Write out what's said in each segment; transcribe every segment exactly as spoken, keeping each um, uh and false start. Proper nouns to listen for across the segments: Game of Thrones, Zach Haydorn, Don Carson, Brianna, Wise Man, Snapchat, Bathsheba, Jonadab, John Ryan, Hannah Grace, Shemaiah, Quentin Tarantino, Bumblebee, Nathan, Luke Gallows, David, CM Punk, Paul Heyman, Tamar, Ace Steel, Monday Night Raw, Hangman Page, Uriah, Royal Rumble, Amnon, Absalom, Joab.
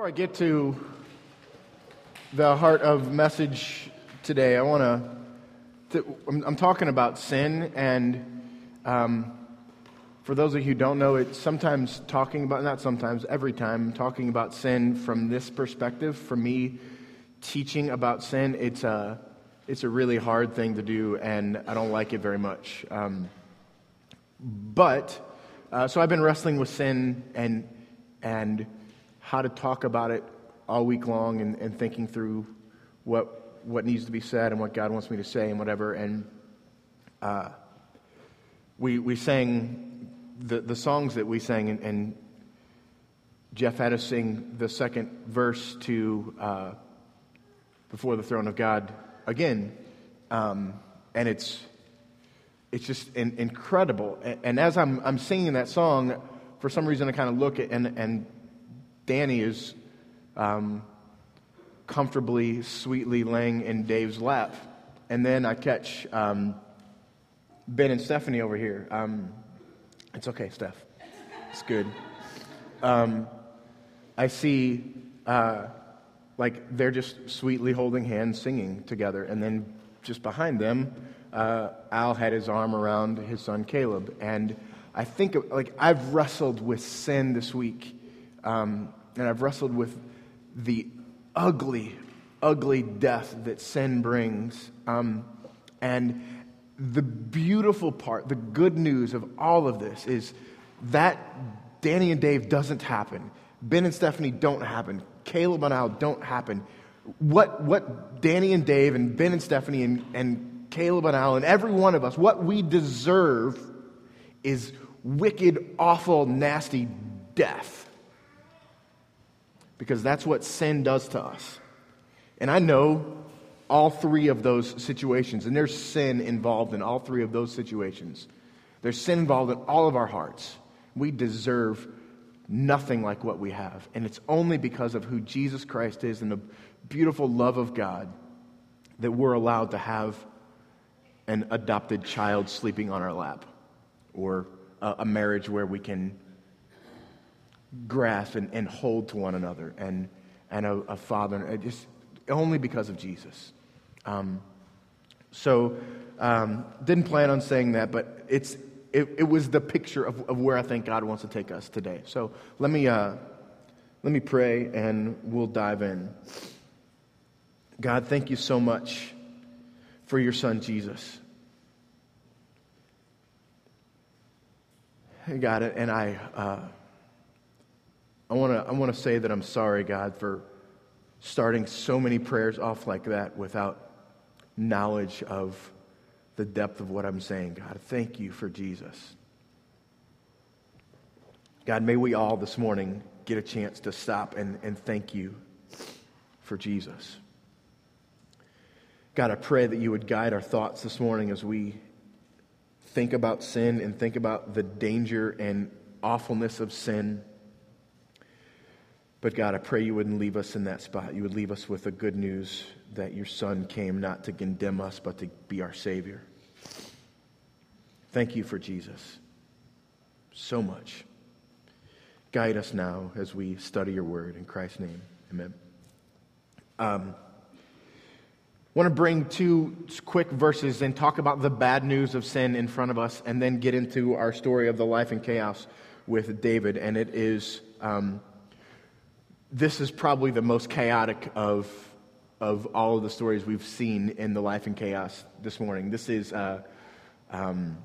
Before I get to the heart of message today, I want to, I'm, I'm talking about sin, and um, for those of you who don't know, it's sometimes talking about, not sometimes, every time, talking about sin from this perspective, for me, teaching about sin, it's a, it's a really hard thing to do, and I don't like it very much. Um, but, uh, so I've been wrestling with sin, and and how to talk about it all week long, and, and thinking through what what needs to be said and what God wants me to say and whatever. And uh, we we sang the, the songs that we sang, and, and Jeff had us sing the second verse to uh, Before the Throne of God again. Um, and it's it's just in, incredible. And, and as I'm, I'm singing that song, for some reason I kind of look at and and Danny is um, comfortably, sweetly laying in Dave's lap. And then I catch um, Ben and Stephanie over here. Um, it's okay, Steph. It's good. Um, I see, uh, like, they're just sweetly holding hands, singing together. And then just behind them, uh, Al had his arm around his son Caleb. And I think, like, I've wrestled with sin this week. Um, and I've wrestled with the ugly, ugly death that sin brings. Um, and the beautiful part, the good news of all of this is that Danny and Dave doesn't happen. Ben and Stephanie don't happen. Caleb and I don't happen. What what Danny and Dave and Ben and Stephanie and, and Caleb and I and every one of us, what we deserve is wicked, awful, nasty death. Because that's what sin does to us. And I know all three of those situations. And there's sin involved in all three of those situations. There's sin involved in all of our hearts. We deserve nothing like what we have. And it's only because of who Jesus Christ is and the beautiful love of God that we're allowed to have an adopted child sleeping on our lap. Or a marriage where we can grasp and, and hold to one another, and and a, a father, just only because of Jesus. Um, so um, didn't plan on saying that, but it's it, it was the picture of, of where I think God wants to take us today. So let me uh, let me pray, and we'll dive in. God, thank you so much for your Son Jesus. God, and I. Uh, I want to I want to say that I'm sorry, God, for starting so many prayers off like that without knowledge of the depth of what I'm saying. God, thank you for Jesus. God, may we all this morning get a chance to stop and, and thank you for Jesus. God, I pray that you would guide our thoughts this morning as we think about sin and think about the danger and awfulness of sin. But God, I pray you wouldn't leave us in that spot. You would leave us with the good news that your Son came not to condemn us, but to be our Savior. Thank you for Jesus so much. Guide us now as we study your word. In Christ's name, amen. Um, I want to bring two quick verses and talk about the bad news of sin in front of us, and then get into our story of the life and chaos with David. And it is... Um, This is probably the most chaotic of of all of the stories we've seen in the life and chaos this morning. This is uh, um,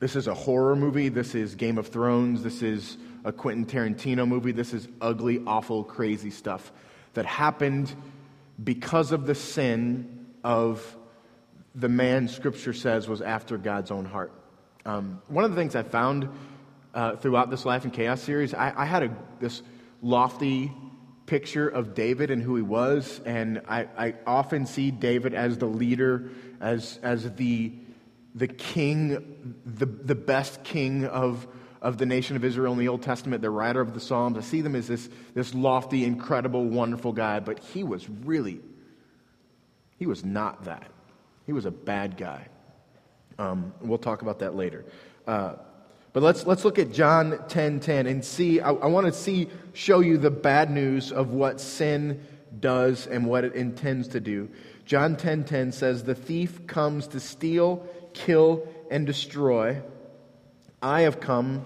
this is a horror movie. This is Game of Thrones. This is a Quentin Tarantino movie. This is ugly, awful, crazy stuff that happened because of the sin of the man Scripture says was after God's own heart. Um, one of the things I found uh, throughout this life and chaos series, I, I had a this. lofty picture of David and who he was, and I, I often see David as the leader, as as the the king, the the best king of of the nation of Israel in the Old Testament, the writer of the Psalms. I see them as this this lofty, incredible, wonderful guy, but he was really he was not that. He was a bad guy. Um, we'll talk about that later. Uh, But let's let's look at John ten ten and see, I, I want to see, show you the bad news of what sin does and what it intends to do. John ten ten says, "The thief comes to steal, kill, and destroy. I have come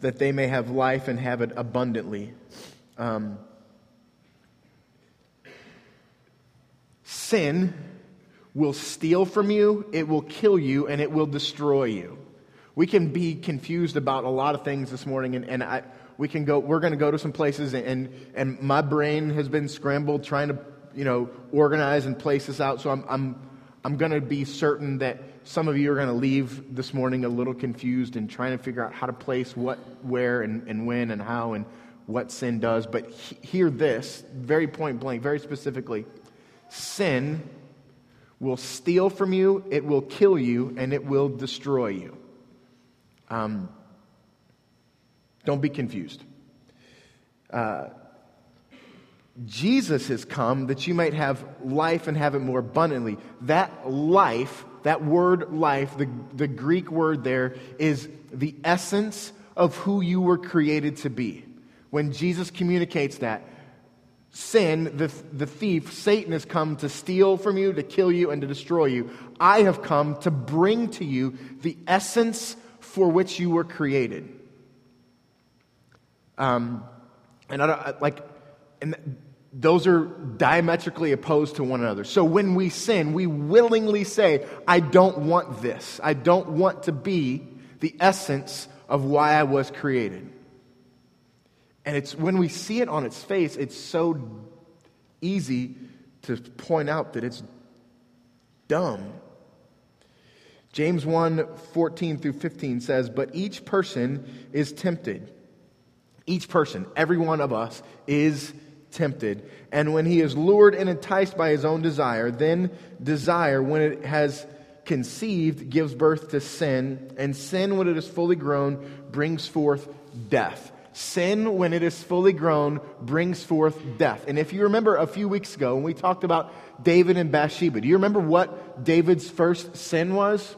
that they may have life and have it abundantly." Um, sin will steal from you, it will kill you, and it will destroy you. We can be confused about a lot of things this morning, and, and I, we can go. We're going to go to some places, and and my brain has been scrambled trying to, you know, organize and place this out. So I'm I'm I'm going to be certain that some of you are going to leave this morning a little confused and trying to figure out how to place what, where, and, and when, and how, and what sin does. But he, hear this, very point blank, very specifically: sin will steal from you, it will kill you, and it will destroy you. Um, don't be confused. Uh, Jesus has come that you might have life and have it more abundantly. That life, that word life, the, the Greek word there, is the essence of who you were created to be. When Jesus communicates that, sin, the, the thief, Satan, has come to steal from you, to kill you, and to destroy you. I have come to bring to you the essence for which you were created. Um, and I don't, I, like, and those are diametrically opposed to one another. So when we sin, we willingly say, I don't want this. I don't want to be the essence of why I was created. And it's when we see it on its face, it's so easy to point out that it's dumb. James one, fourteen through fifteen says, "But each person is tempted." Each person, every one of us, is tempted. "And when he is lured and enticed by his own desire, then desire, when it has conceived, gives birth to sin. And sin, when it is fully grown, brings forth death." Sin, when it is fully grown, brings forth death. And if you remember a few weeks ago when we talked about David and Bathsheba, do you remember what David's first sin was?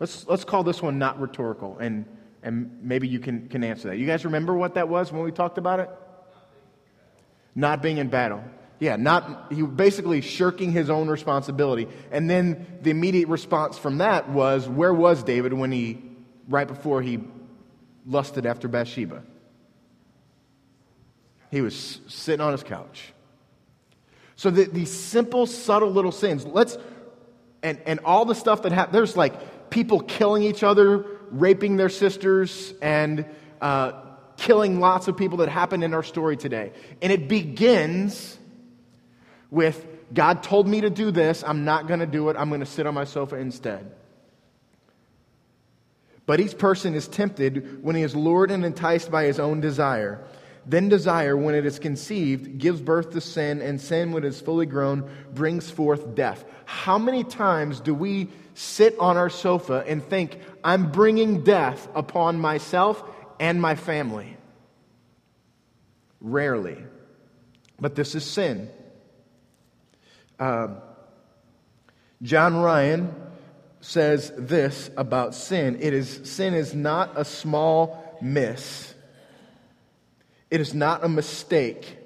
Let's let's call this one not rhetorical, and, and maybe you can, can answer that. You guys remember what that was when we talked about it? Not being in battle. Yeah, not he basically shirking his own responsibility. And then the immediate response from that was, where was David when he, right before he lusted after Bathsheba? He was sitting on his couch. So the, these simple, subtle little sins, let's, and, and all the stuff that happened, there's like people killing each other, raping their sisters, and uh, killing lots of people that happened in our story today. And it begins with, God told me to do this, I'm not going to do it, I'm going to sit on my sofa instead. "But each person is tempted when he is lured and enticed by his own desire. Then desire, when it is conceived, gives birth to sin, and sin, when it is fully grown, brings forth death." How many times do we sit on our sofa and think, I'm bringing death upon myself and my family? Rarely. But this is sin. Uh, John Ryan says this about sin. It is sin is not a small miss. It is not a mistake.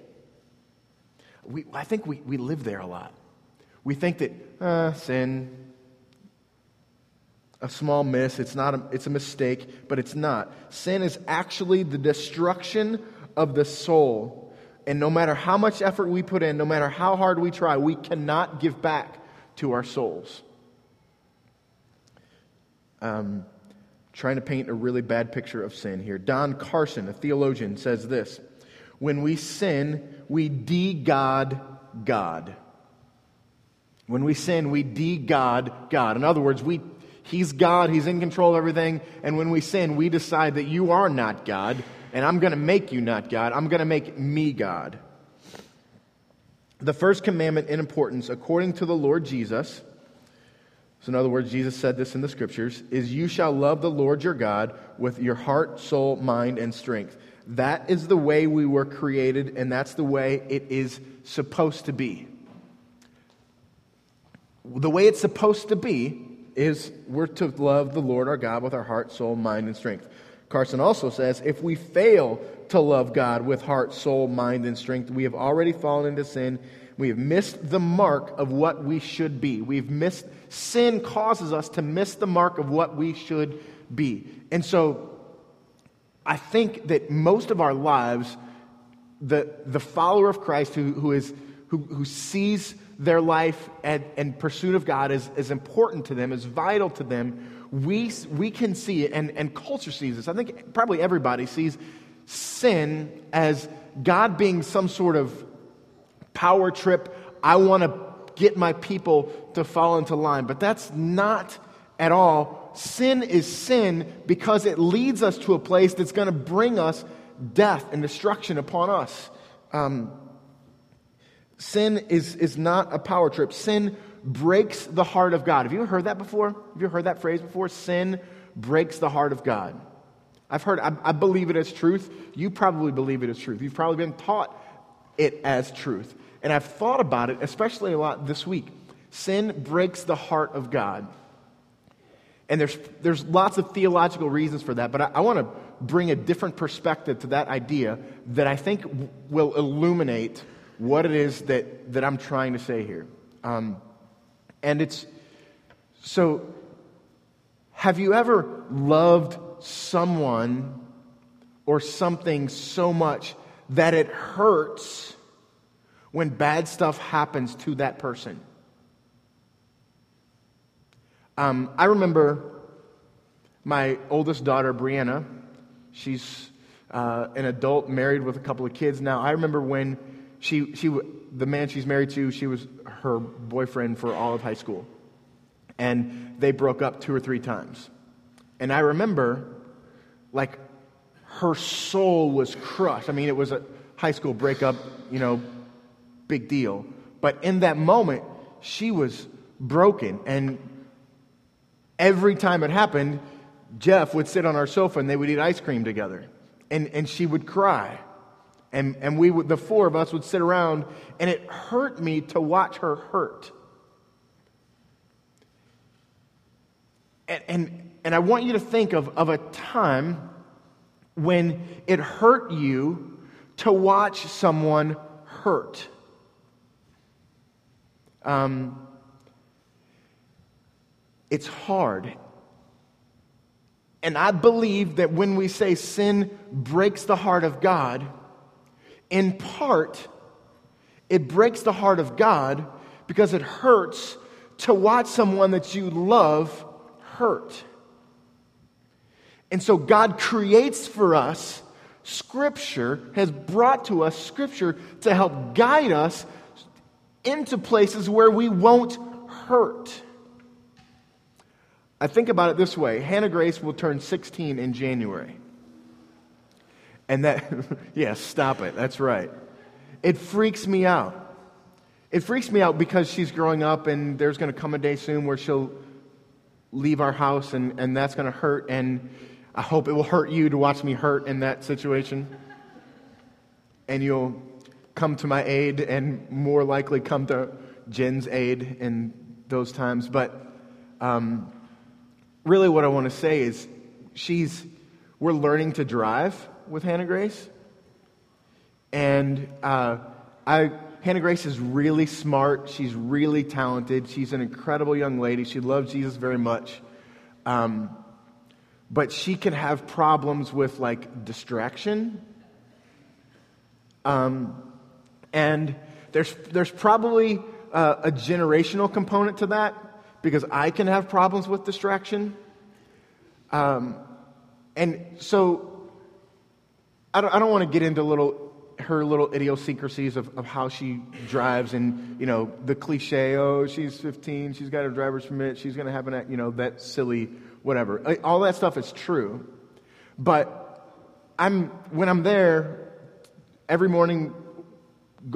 We, I think we, we live there a lot. We think that uh, sin, a small miss, it's not a, it's a mistake, but it's not. Sin is actually the destruction of the soul. And no matter how much effort we put in, no matter how hard we try, we cannot give back to our souls. Um, trying to paint a really bad picture of sin here. Don Carson, a theologian, says this: "When we sin, we de-God God. When we sin, we de-God God. In other words, we He's God, He's in control of everything, and when we sin, we decide that you are not God, and I'm going to make you not God. I'm going to make me God." The first commandment in importance, according to the Lord Jesus, so in other words, Jesus said this in the scriptures, is you shall love the Lord your God with your heart, soul, mind, and strength. That is the way we were created, and that's the way it is supposed to be. The way it's supposed to be is we're to love the Lord our God with our heart, soul, mind, and strength. Carson also says, if we fail to love God with heart, soul, mind, and strength, we have already fallen into sin. We have missed the mark of what we should be. We've missed, sin causes us to miss the mark of what we should be. And so I think that most of our lives, the the follower of Christ who who is who, who sees their life and, and pursuit of God is, is important to them, is vital to them, we we can see it, and, and culture sees this. I think probably everybody sees sin as God being some sort of power trip. I want to get my people to fall into line. But that's not at all. Sin is sin because it leads us to a place that's going to bring us death and destruction upon us. Um, sin is, is not a power trip. Sin breaks the heart of God. Have you ever heard that before? Have you ever heard that phrase before? Sin breaks the heart of God. I've heard, I, I believe it as truth. You probably believe it as truth. You've probably been taught it as truth. And I've thought about it, especially a lot this week. Sin breaks the heart of God. And there's there's lots of theological reasons for that, but I, I want to bring a different perspective to that idea that I think w- will illuminate what it is that, that I'm trying to say here. Um, and it's, so have you ever loved someone or something so much that it hurts when bad stuff happens to that person? Um, I remember my oldest daughter, Brianna. She's uh, an adult, married with a couple of kids now. I remember when she, she, the man she's married to, she was her boyfriend for all of high school. And they broke up two or three times. And I remember, like, her soul was crushed. I mean, it was a high school breakup, you know, big deal. But in that moment, she was broken. And every time it happened, Jeff would sit on our sofa and they would eat ice cream together. And and she would cry. And and we would, the four of us would sit around, and it hurt me to watch her hurt. And and, and I want you to think of, of a time when it hurt you to watch someone hurt. Um, it's hard. And I believe that when we say sin breaks the heart of God, in part, it breaks the heart of God because it hurts to watch someone that you love hurt. And so God creates for us, Scripture has brought to us Scripture to help guide us into places where we won't hurt. I think about it this way. Hannah Grace will turn sixteen in January. And that, yes, yeah, stop it. That's right. It freaks me out. It freaks me out because she's growing up, and there's going to come a day soon where she'll leave our house, and, and that's going to hurt, and I hope it will hurt you to watch me hurt in that situation. And you'll come to my aid, and more likely come to Jen's aid in those times. But um, really what I want to say is she's we're learning to drive with Hannah Grace. And uh, I Hannah Grace is really smart. She's really talented. She's an incredible young lady. She loves Jesus very much. Um But she can have problems with, like, distraction. Um, and there's there's probably uh, a generational component to that, because I can have problems with distraction. Um, and so I don't, I don't want to get into little her little idiosyncrasies of, of how she drives, and, you know, the cliche, oh, she's fifteen, she's got her driver's permit, she's going to have an, you know, that silly whatever. All that stuff is true. But I'm when I'm there every morning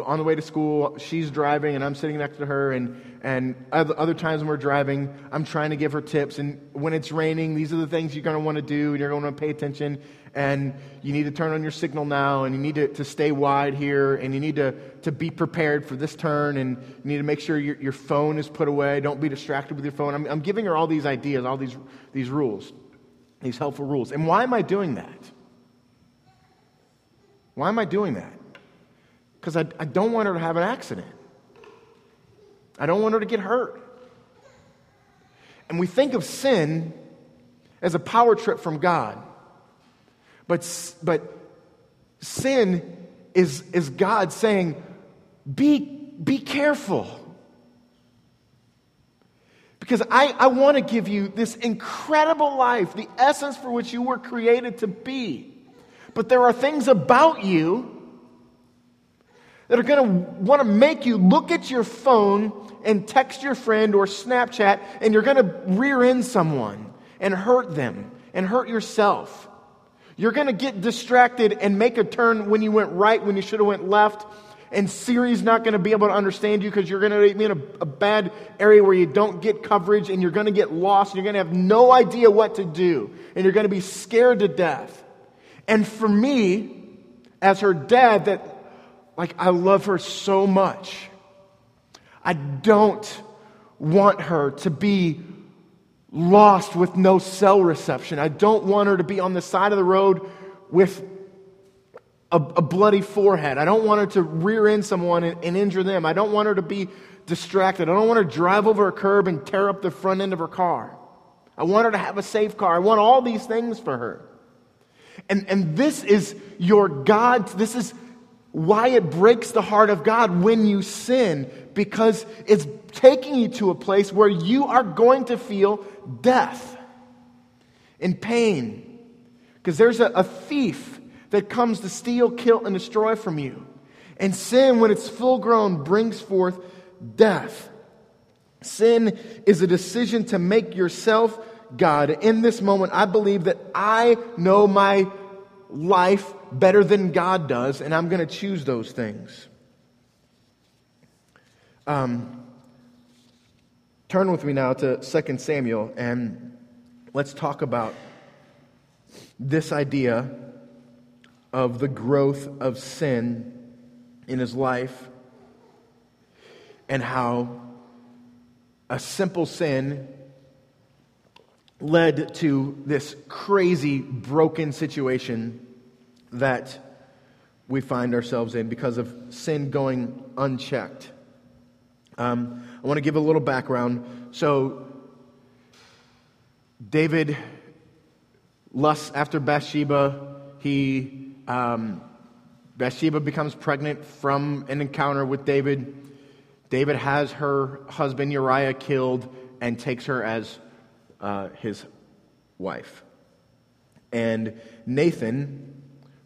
on the way to school, she's driving and I'm sitting next to her, and and other times when we're driving, I'm trying to give her tips. And when it's raining, these are the things you're going to want to do, and you're going to pay attention, and you need to turn on your signal now, and you need to, to stay wide here, and you need to, to be prepared for this turn, and you need to make sure your, your phone is put away. Don't be distracted with your phone. I'm, I'm giving her all these ideas, all these these rules, these helpful rules. And why am I doing that? Why am I doing that? Because I, I don't want her to have an accident. I don't want her to get hurt. And we think of sin as a power trip from God. But, but sin is, is God saying, be, be careful. Because I, I want to give you this incredible life, the essence for which you were created to be. But there are things about you that are going to want to make you look at your phone and text your friend or Snapchat, and you're going to rear end someone and hurt them and hurt yourself. You're going to get distracted and make a turn when you went right when you should have went left, and Siri's not going to be able to understand you because you're going to be in a, a bad area where you don't get coverage, and you're going to get lost, and you're going to have no idea what to do, and you're going to be scared to death. And for me, as her dad, that... Like, I love her so much. I don't want her to be lost with no cell reception. I don't want her to be on the side of the road with a, a bloody forehead. I don't want her to rear end someone and, and injure them. I don't want her to be distracted. I don't want her to drive over a curb and tear up the front end of her car. I want her to have a safe car. I want all these things for her. And, and this is your God. This is why it breaks the heart of God when you sin, because it's taking you to a place where you are going to feel death and pain. Because there's a, a thief that comes to steal, kill, and destroy from you. And sin, when it's full grown, brings forth death. Sin is a decision to make yourself God. In this moment, I believe that I know my life better than God does, and I'm going to choose those things. Um, turn with me now to Second Samuel, and let's talk about this idea of the growth of sin in his life, and how a simple sin led to this crazy, broken situation that we find ourselves in because of sin going unchecked. Um, I want to give a little background. So, David lusts after Bathsheba. He um, Bathsheba becomes pregnant from an encounter with David. David has her husband Uriah killed and takes her as Uh, his wife. And Nathan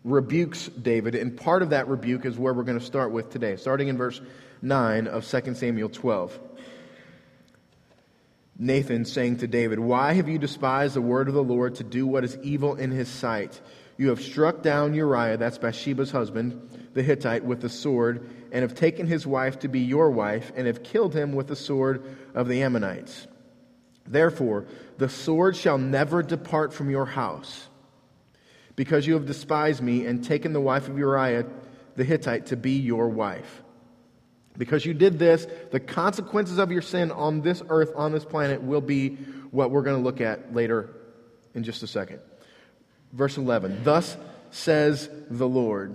rebukes David, and part of that rebuke is where we're going to start with today, starting in verse nine of Second Samuel twelve. Nathan saying to David, "Why have you despised the word of the Lord to do what is evil in his sight? You have struck down Uriah," that's Bathsheba's husband, "the Hittite, with the sword, and have taken his wife to be your wife, and have killed him with the sword of the Ammonites. Therefore, the sword shall never depart from your house, because you have despised me and taken the wife of Uriah the Hittite to be your wife. Because you did this, the consequences of your sin on this earth, on this planet, will be" what we're going to look at later in just a second. Verse eleven, "Thus says the Lord,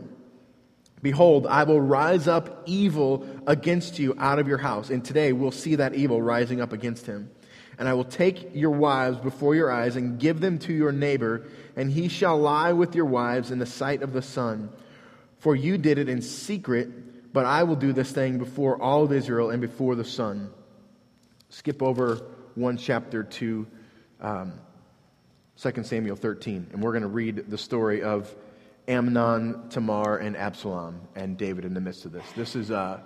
behold, I will rise up evil against you out of your house," and today we'll see that evil rising up against him, "and I will take your wives before your eyes and give them to your neighbor, and he shall lie with your wives in the sight of the sun. For you did it in secret, but I will do this thing before all of Israel and before the sun." Skip over one chapter to um, Second Samuel thirteen, and we're going to read the story of Amnon, Tamar, and Absalom, and David in the midst of this. This is... Uh,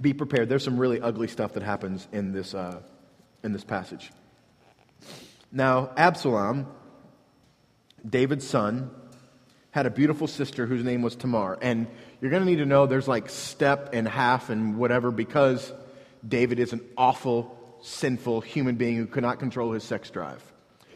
Be prepared. There's some really ugly stuff that happens in this uh, in this passage. Now, Absalom, David's son, had a beautiful sister whose name was Tamar. And you're going to need to know there's like step and half and whatever, because David is an awful, sinful human being who could not control his sex drive.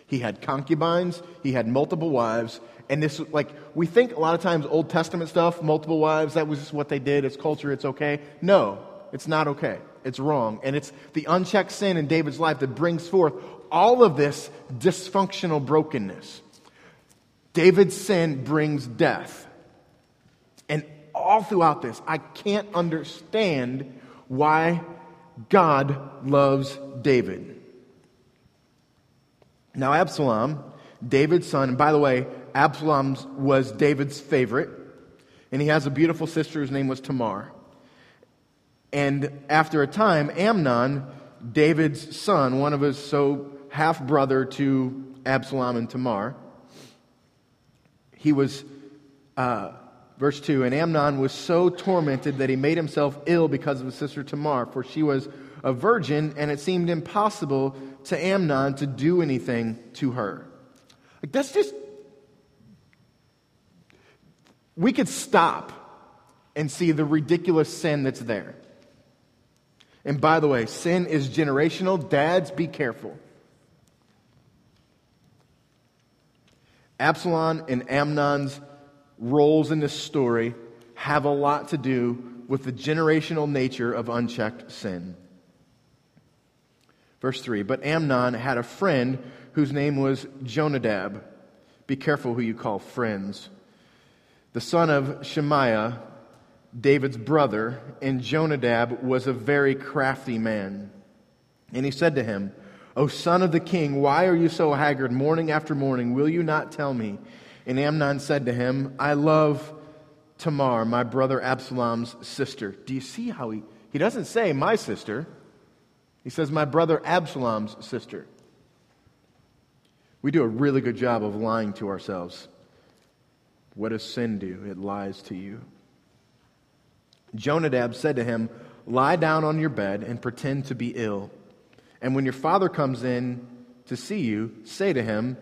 He had concubines, he had multiple wives, and this, like, we think a lot of times Old Testament stuff, multiple wives, that was just what they did, it's culture, it's okay. No, it's not okay. It's wrong. And it's the unchecked sin in David's life that brings forth all of this dysfunctional brokenness. David's sin brings death. And all throughout this, I can't understand why God loves David. Now, Absalom, David's son, and by the way, Absalom was David's favorite, and he has a beautiful sister whose name was Tamar. And after a time, Amnon, David's son, one of his so half-brother to Absalom and Tamar, he was, uh, verse two, and Amnon was so tormented that he made himself ill because of his sister Tamar, for she was a virgin, and it seemed impossible to Amnon to do anything to her. Like, that's just, we could stop and see the ridiculous sin that's there. And by the way, sin is generational. Dads, be careful. Absalom and Amnon's roles in this story have a lot to do with the generational nature of unchecked sin. Verse three, but Amnon had a friend whose name was Jonadab. Be careful who you call friends. The son of Shemaiah, David's brother, and Jonadab was a very crafty man. And he said to him, O son of the king, why are you so haggard morning after morning? Will you not tell me? And Amnon said to him, I love Tamar, my brother Absalom's sister. Do you see how he, he doesn't say my sister. He says, my brother Absalom's sister. We do a really good job of lying to ourselves. What does sin do? It lies to you. Jonadab said to him, lie down on your bed and pretend to be ill. And when your father comes in to see you, say to him,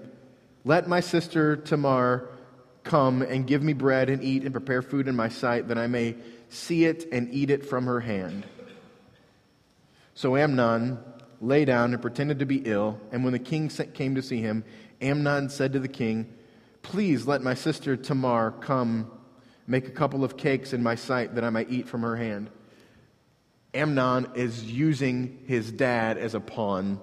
let my sister Tamar come and give me bread and eat and prepare food in my sight, that I may see it and eat it from her hand. So Amnon lay down and pretended to be ill, and when the king came to see him, Amnon said to the king, please let my sister Tamar come make a couple of cakes in my sight that I might eat from her hand. Amnon is using his dad as a pawn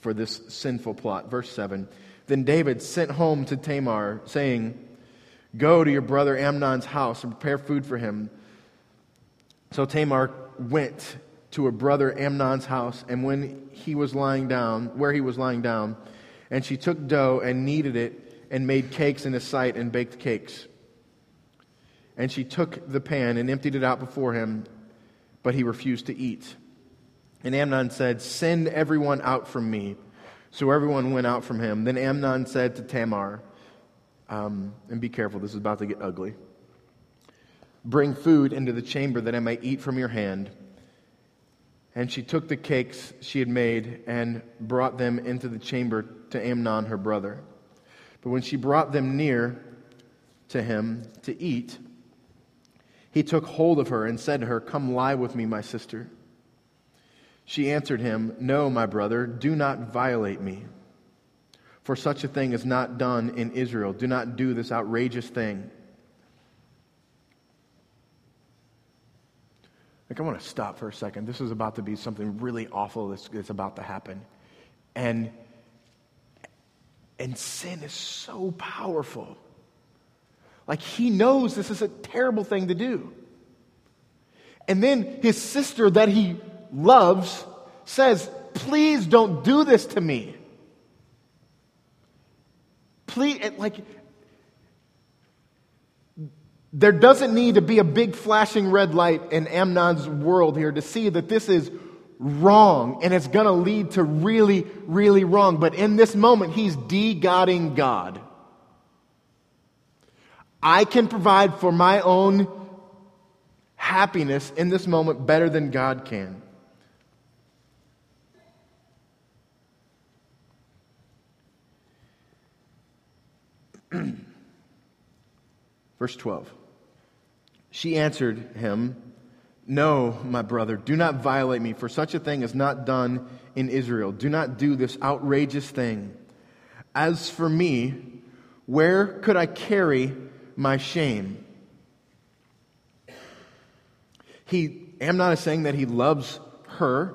for this sinful plot. Verse seven, then David sent home to Tamar, saying, go to your brother Amnon's house and prepare food for him. So Tamar went to her brother Amnon's house, and when he was lying down, where he was lying down, and she took dough and kneaded it and made cakes in his sight and baked cakes. And she took the pan and emptied it out before him, but he refused to eat. And Amnon said, send everyone out from me. So everyone went out from him. Then Amnon said to Tamar, um, and be careful, this is about to get ugly, bring food into the chamber that I may eat from your hand. And she took the cakes she had made and brought them into the chamber to Amnon, her brother. But when she brought them near to him to eat, he took hold of her and said to her, come lie with me, my sister. She answered him, no, my brother, do not violate me, for such a thing is not done in Israel. Do not do this outrageous thing. Like, I want to stop for a second. This is about to be something really awful that's, that's about to happen. And, and sin is so powerful. Like, he knows this is a terrible thing to do. And then his sister that he loves says, please don't do this to me. Please, like, there doesn't need to be a big flashing red light in Amnon's world here to see that this is wrong, and it's going to lead to really, really wrong. But in this moment, he's de-godding God. I can provide for my own happiness in this moment better than God can. Verse twelve. She answered him, "No, my brother, do not violate me, for such a thing is not done in Israel. Do not do this outrageous thing. As for me, where could I carry my shame?" He, Amnon is saying that he loves her,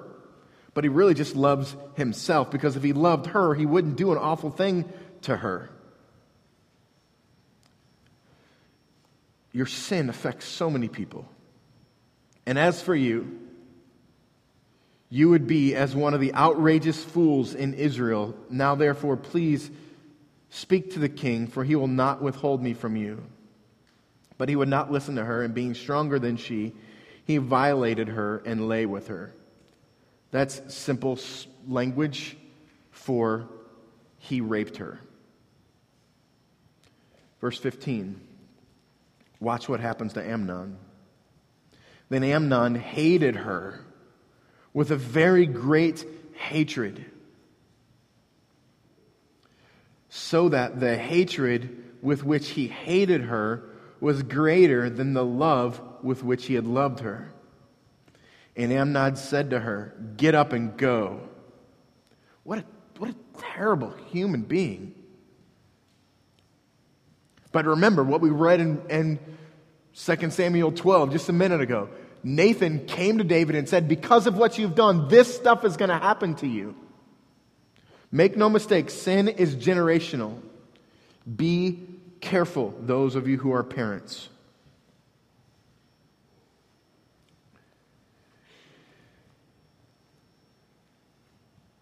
but he really just loves himself, because if he loved her, he wouldn't do an awful thing to her. Your sin affects so many people. And as for you, you would be as one of the outrageous fools in Israel. Now, therefore, please speak to the king, for he will not withhold me from you. But he would not listen to her, and being stronger than she, he violated her and lay with her. That's simple language for he raped her. Verse fifteen. Watch what happens to Amnon. Then Amnon hated her with a very great hatred, so that the hatred with which he hated her was greater than the love with which he had loved her. And Amnon said to her, "Get up and go." What a, what a terrible human being. But remember what we read in, in Second Samuel twelve just a minute ago. Nathan came to David and said, "Because of what you've done, this stuff is going to happen to you." Make no mistake, sin is generational. Be careful, those of you who are parents.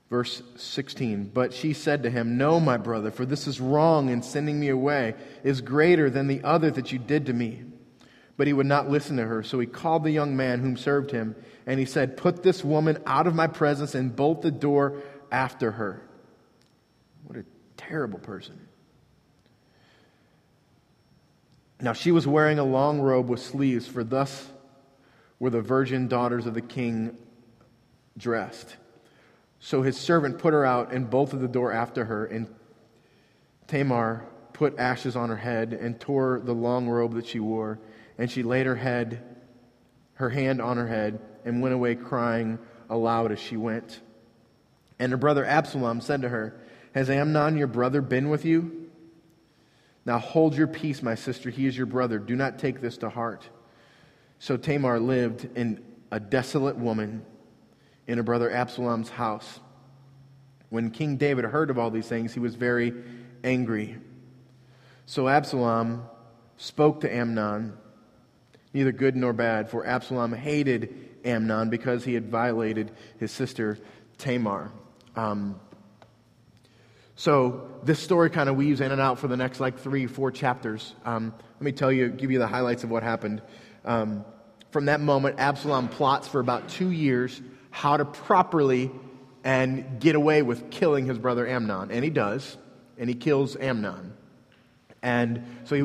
Verse sixteen, but she said to him, "No, my brother, for this is wrong, and sending me away is greater than the other that you did to me." But he would not listen to her, so he called the young man whom served him, and he said, "Put this woman out of my presence and bolt the door after her." What a terrible person. Now she was wearing a long robe with sleeves, for thus were the virgin daughters of the king dressed. So his servant put her out and bolted the door after her, and Tamar put ashes on her head and tore the long robe that she wore, and she laid her head, her hand on her head, and went away crying aloud as she went. And her brother Absalom said to her, "Has Amnon your brother been with you? Now hold your peace, my sister, he is your brother. Do not take this to heart." So Tamar lived in a desolate woman in her brother Absalom's house. When King David heard of all these things, he was very angry. So Absalom spoke to Amnon, neither good nor bad, for Absalom hated Amnon because he had violated his sister Tamar. Um, so this story kind of weaves in and out for the next like three, four chapters. Um, let me tell you, give you the highlights of what happened. Um, from that moment, Absalom plots for about two years how to properly and get away with killing his brother Amnon. And he does. And he kills Amnon. And so he,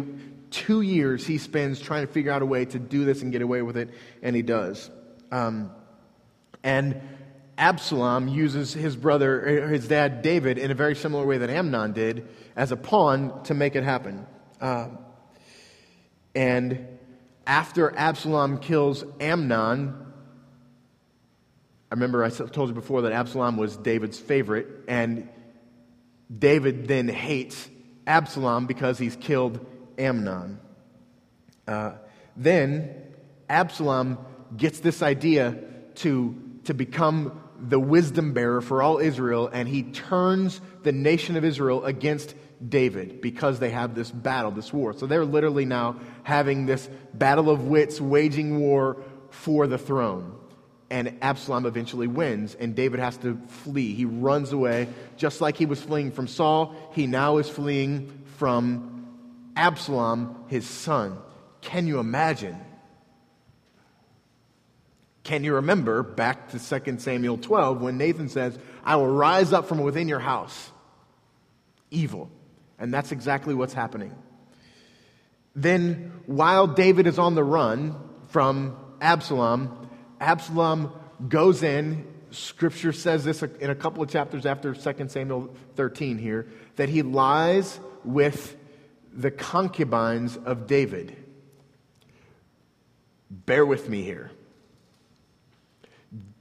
two years he spends trying to figure out a way to do this and get away with it. And he does. Um, and Absalom uses his brother, his dad David, in a very similar way that Amnon did, as a pawn to make it happen. Uh, and after Absalom kills Amnon, I remember I told you before that Absalom was David's favorite, and David then hates Absalom because he's killed Amnon. Uh, then Absalom gets this idea to, to become the wisdom bearer for all Israel, and he turns the nation of Israel against David because they have this battle, this war. So they're literally now having this battle of wits, waging war for the throne. And Absalom eventually wins, and David has to flee. He runs away. Just like he was fleeing from Saul, he now is fleeing from Absalom, his son. Can you imagine? Can you remember back to Second Samuel twelve when Nathan says, "I will rise up from within your house." Evil. And that's exactly what's happening. Then while David is on the run from Absalom, Absalom goes in, Scripture says this in a couple of chapters after Second Samuel thirteen here, that he lies with the concubines of David. Bear with me here.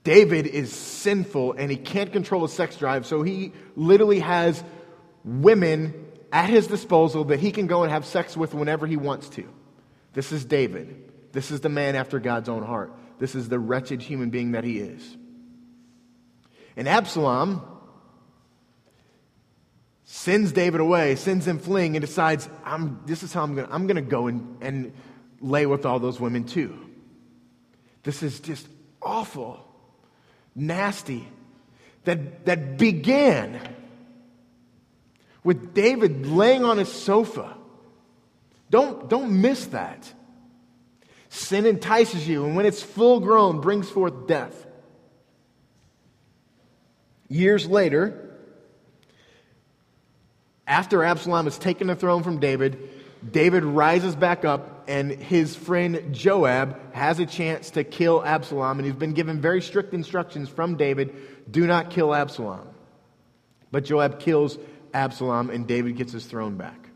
David is sinful and he can't control his sex drive, so he literally has women at his disposal that he can go and have sex with whenever he wants to. This is David. This is the man after God's own heart. This is the wretched human being that he is. And Absalom sends David away, sends him fleeing, and decides, I'm, this is how I'm going to I'm going to go and, and lay with all those women too. This is just awful, nasty, that, that began with David laying on his sofa. Don't, don't miss that. Sin entices you, and when it's full grown, brings forth death. Years later, after Absalom has taken the throne from David, David rises back up, and his friend Joab has a chance to kill Absalom, and he's been given very strict instructions from David, do not kill Absalom. But Joab kills Absalom, and David gets his throne back.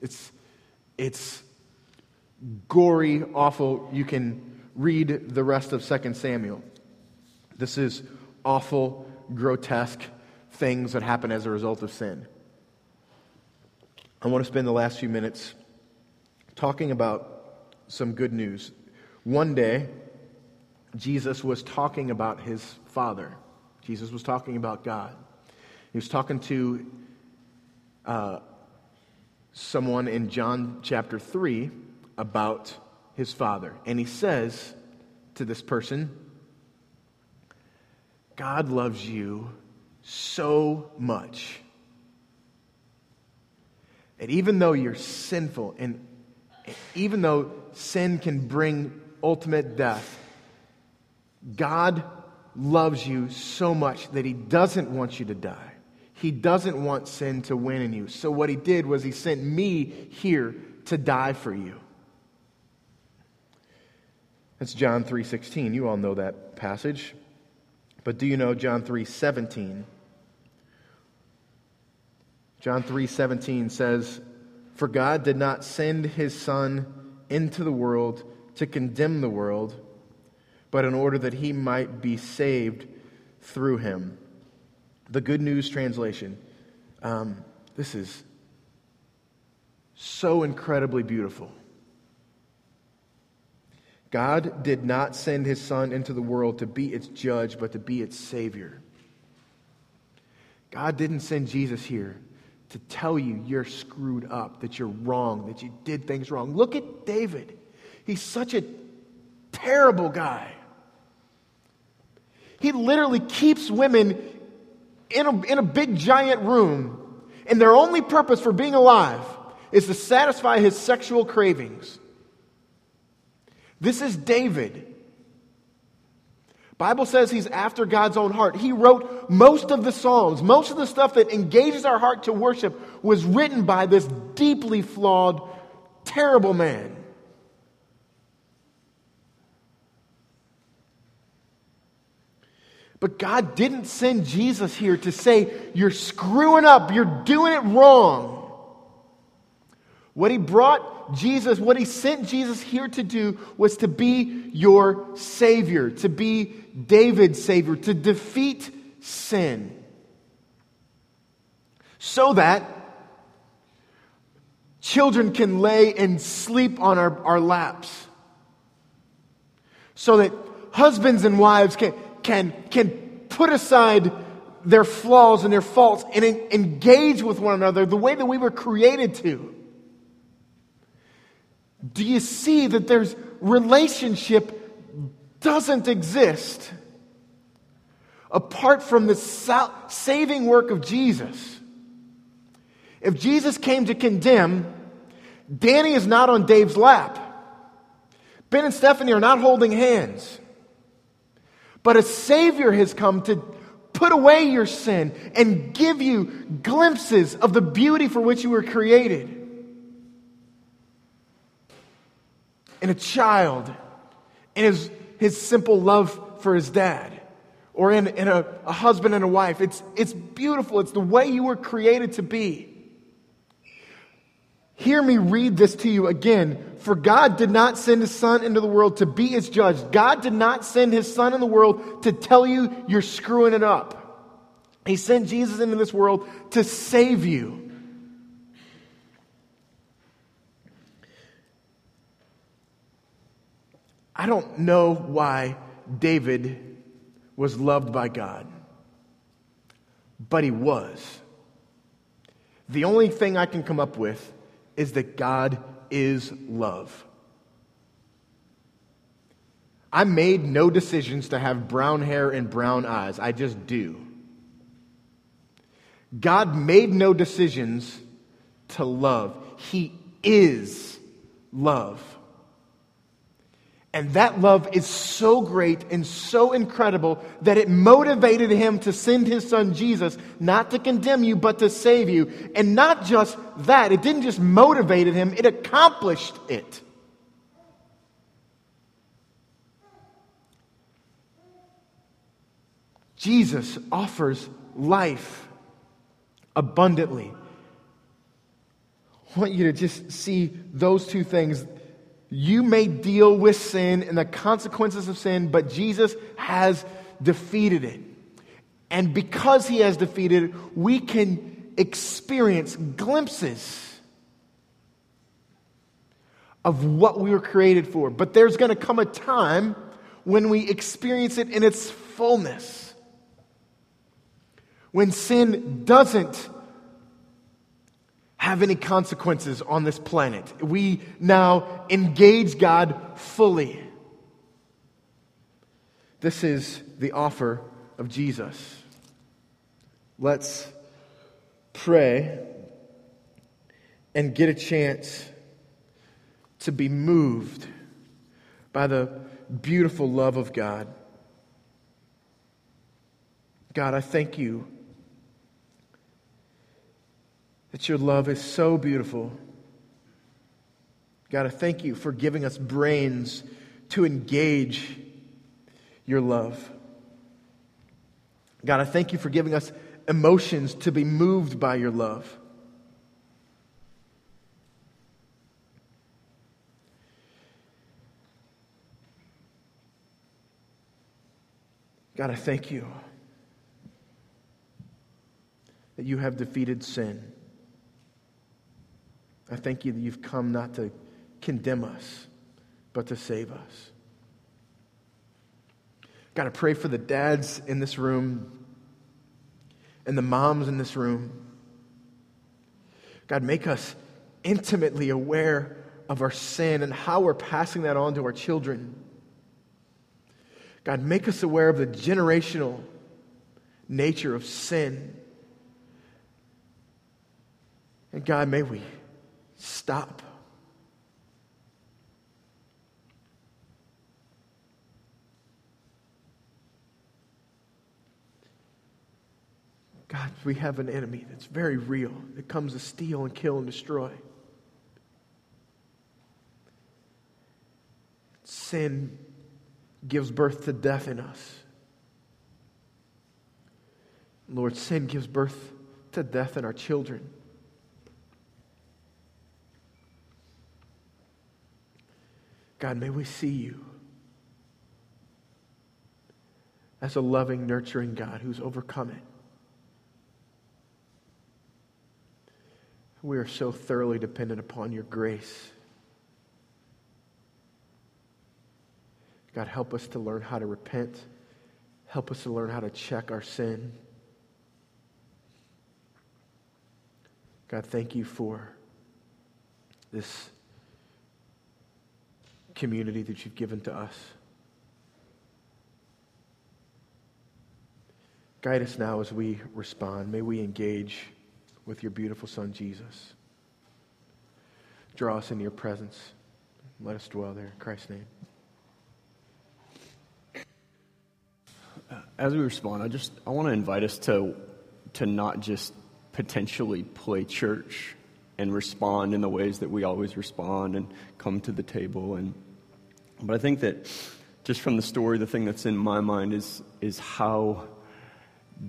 It's, it's gory, awful. You can read the rest of Second Samuel. This is awful, grotesque things that happen as a result of sin. I want to spend the last few minutes talking about some good news. One day, Jesus was talking about his Father. Jesus was talking about God. He was talking to uh, someone in John chapter three about his Father. And he says to this person, God loves you so much that even though you're sinful and even though sin can bring ultimate death, God loves you so much that he doesn't want you to die. He doesn't want sin to win in you. So what he did was he sent me here to die for you. That's John three sixteen. You all know that passage. But do you know John three seventeen? John three seventeen says, for God did not send his Son into the world to condemn the world, but in order that he might be saved through him. The Good News Translation. Um, this is so incredibly beautiful. God did not send his Son into the world to be its judge, but to be its Savior. God didn't send Jesus here to tell you you're screwed up, that you're wrong, that you did things wrong. Look at David. He's such a terrible guy. He literally keeps women in a, in a big giant room, and their only purpose for being alive is to satisfy his sexual cravings. This is David. Bible says he's after God's own heart. He wrote most of the Psalms. Most of the stuff that engages our heart to worship was written by this deeply flawed, terrible man. But God didn't send Jesus here to say, you're screwing up, you're doing it wrong. What he brought Jesus, what he sent Jesus here to do was to be your Savior, to be David's Savior, to defeat sin. So that children can lay and sleep on our, our laps. So that husbands and wives can, can, can put aside their flaws and their faults and en- engage with one another the way that we were created to. Do you see that there's relationship doesn't exist apart from the sal- saving work of Jesus? If Jesus came to condemn, Danny is not on Dave's lap. Ben and Stephanie are not holding hands. But a Savior has come to put away your sin and give you glimpses of the beauty for which you were created. And a child, and his, his simple love for his dad, or in, in a, a husband and a wife. It's, it's beautiful. It's the way you were created to be. Hear me read this to you again. For God did not send his son into the world to be its judge. God did not send his son in the world to tell you you're screwing it up. He sent Jesus into this world to save you. I don't know why David was loved by God, but he was. The only thing I can come up with is that God is love. I made no decisions to have brown hair and brown eyes. I just do. God made no decisions to love. He is love. And that love is so great and so incredible that it motivated him to send his son Jesus, not to condemn you, but to save you. And not just that, it didn't just motivate him, it accomplished it. Jesus offers life abundantly. I want you to just see those two things. You may deal with sin and the consequences of sin, but Jesus has defeated it. And because he has defeated it, we can experience glimpses of what we were created for. But there's going to come a time when we experience it in its fullness. When sin doesn't have any consequences on this planet. We now engage God fully. This is the offer of Jesus. Let's pray and get a chance to be moved by the beautiful love of God. God, I thank you that your love is so beautiful. God, I thank you for giving us brains to engage your love. God, I thank you for giving us emotions to be moved by your love. God, I thank you that you have defeated sin. I thank you that you've come not to condemn us, but to save us. God, I pray for the dads in this room and the moms in this room. God, make us intimately aware of our sin and how we're passing that on to our children. God, make us aware of the generational nature of sin. And God, may we stop. God, we have an enemy that's very real, that comes to steal and kill and destroy. Sin gives birth to death in us. Lord, sin gives birth to death in our children. God, may we see you as a loving, nurturing God who's overcome it. We are so thoroughly dependent upon your grace. God, help us to learn how to repent. Help us to learn how to check our sin. God, thank you for this community that you've given to us. Guide us now as we respond. May we engage with your beautiful Son, Jesus. Draw us into your presence. Let us dwell there. In Christ's name. As we respond, I just I want to invite us to to not just potentially play church and respond in the ways that we always respond and come to the table. And but I think that just from the story, the thing that's in my mind is is how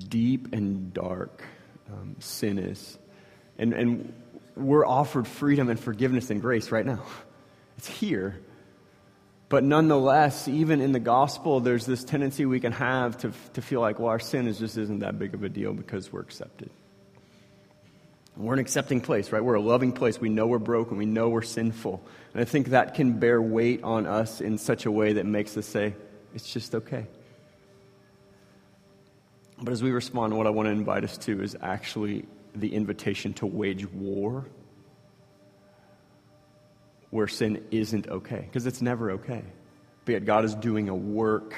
deep and dark um, sin is. And and we're offered freedom and forgiveness and grace right now. It's here. But nonetheless, even in the gospel, there's this tendency we can have to to feel like, well, our sin is just isn't that big of a deal because we're accepted. We're an accepting place, right? We're a loving place. We know we're broken. We know we're sinful. And I think that can bear weight on us in such a way that makes us say, it's just okay. But as we respond, what I want to invite us to is actually the invitation to wage war where sin isn't okay, because it's never okay. But yet God is doing a work.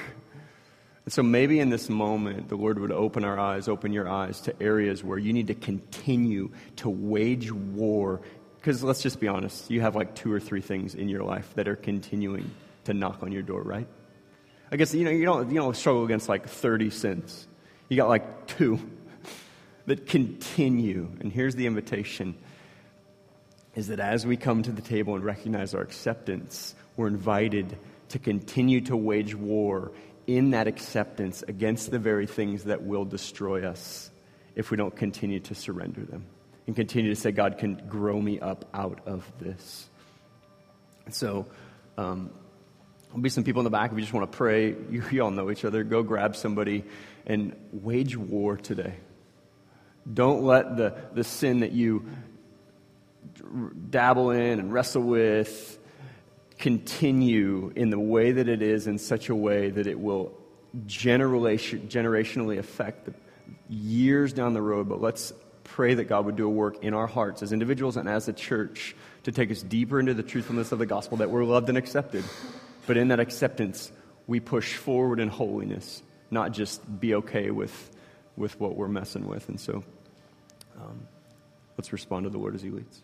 And so maybe in this moment, the Lord would open our eyes, open your eyes to areas where you need to continue to wage war. Because let's just be honest, you have like two or three things in your life that are continuing to knock on your door, right? I guess, you know, you don't, you don't struggle against like thirty sins. You got like two that continue. And here's the invitation. Is that as we come to the table and recognize our acceptance, we're invited to continue to wage war in that acceptance against the very things that will destroy us if we don't continue to surrender them and continue to say, God can grow me up out of this. So um, there'll be some people in the back if you just want to pray. You, you all know each other. Go grab somebody and wage war today. Don't let the, the sin that you dabble in and wrestle with continue in the way that it is in such a way that it will generation, generationally affect the years down the road. But let's pray that God would do a work in our hearts as individuals and as a church to take us deeper into the truthfulness of the gospel that we're loved and accepted. But in that acceptance, we push forward in holiness, not just be okay with, with what we're messing with. And so um, let's respond to the Lord as he leads.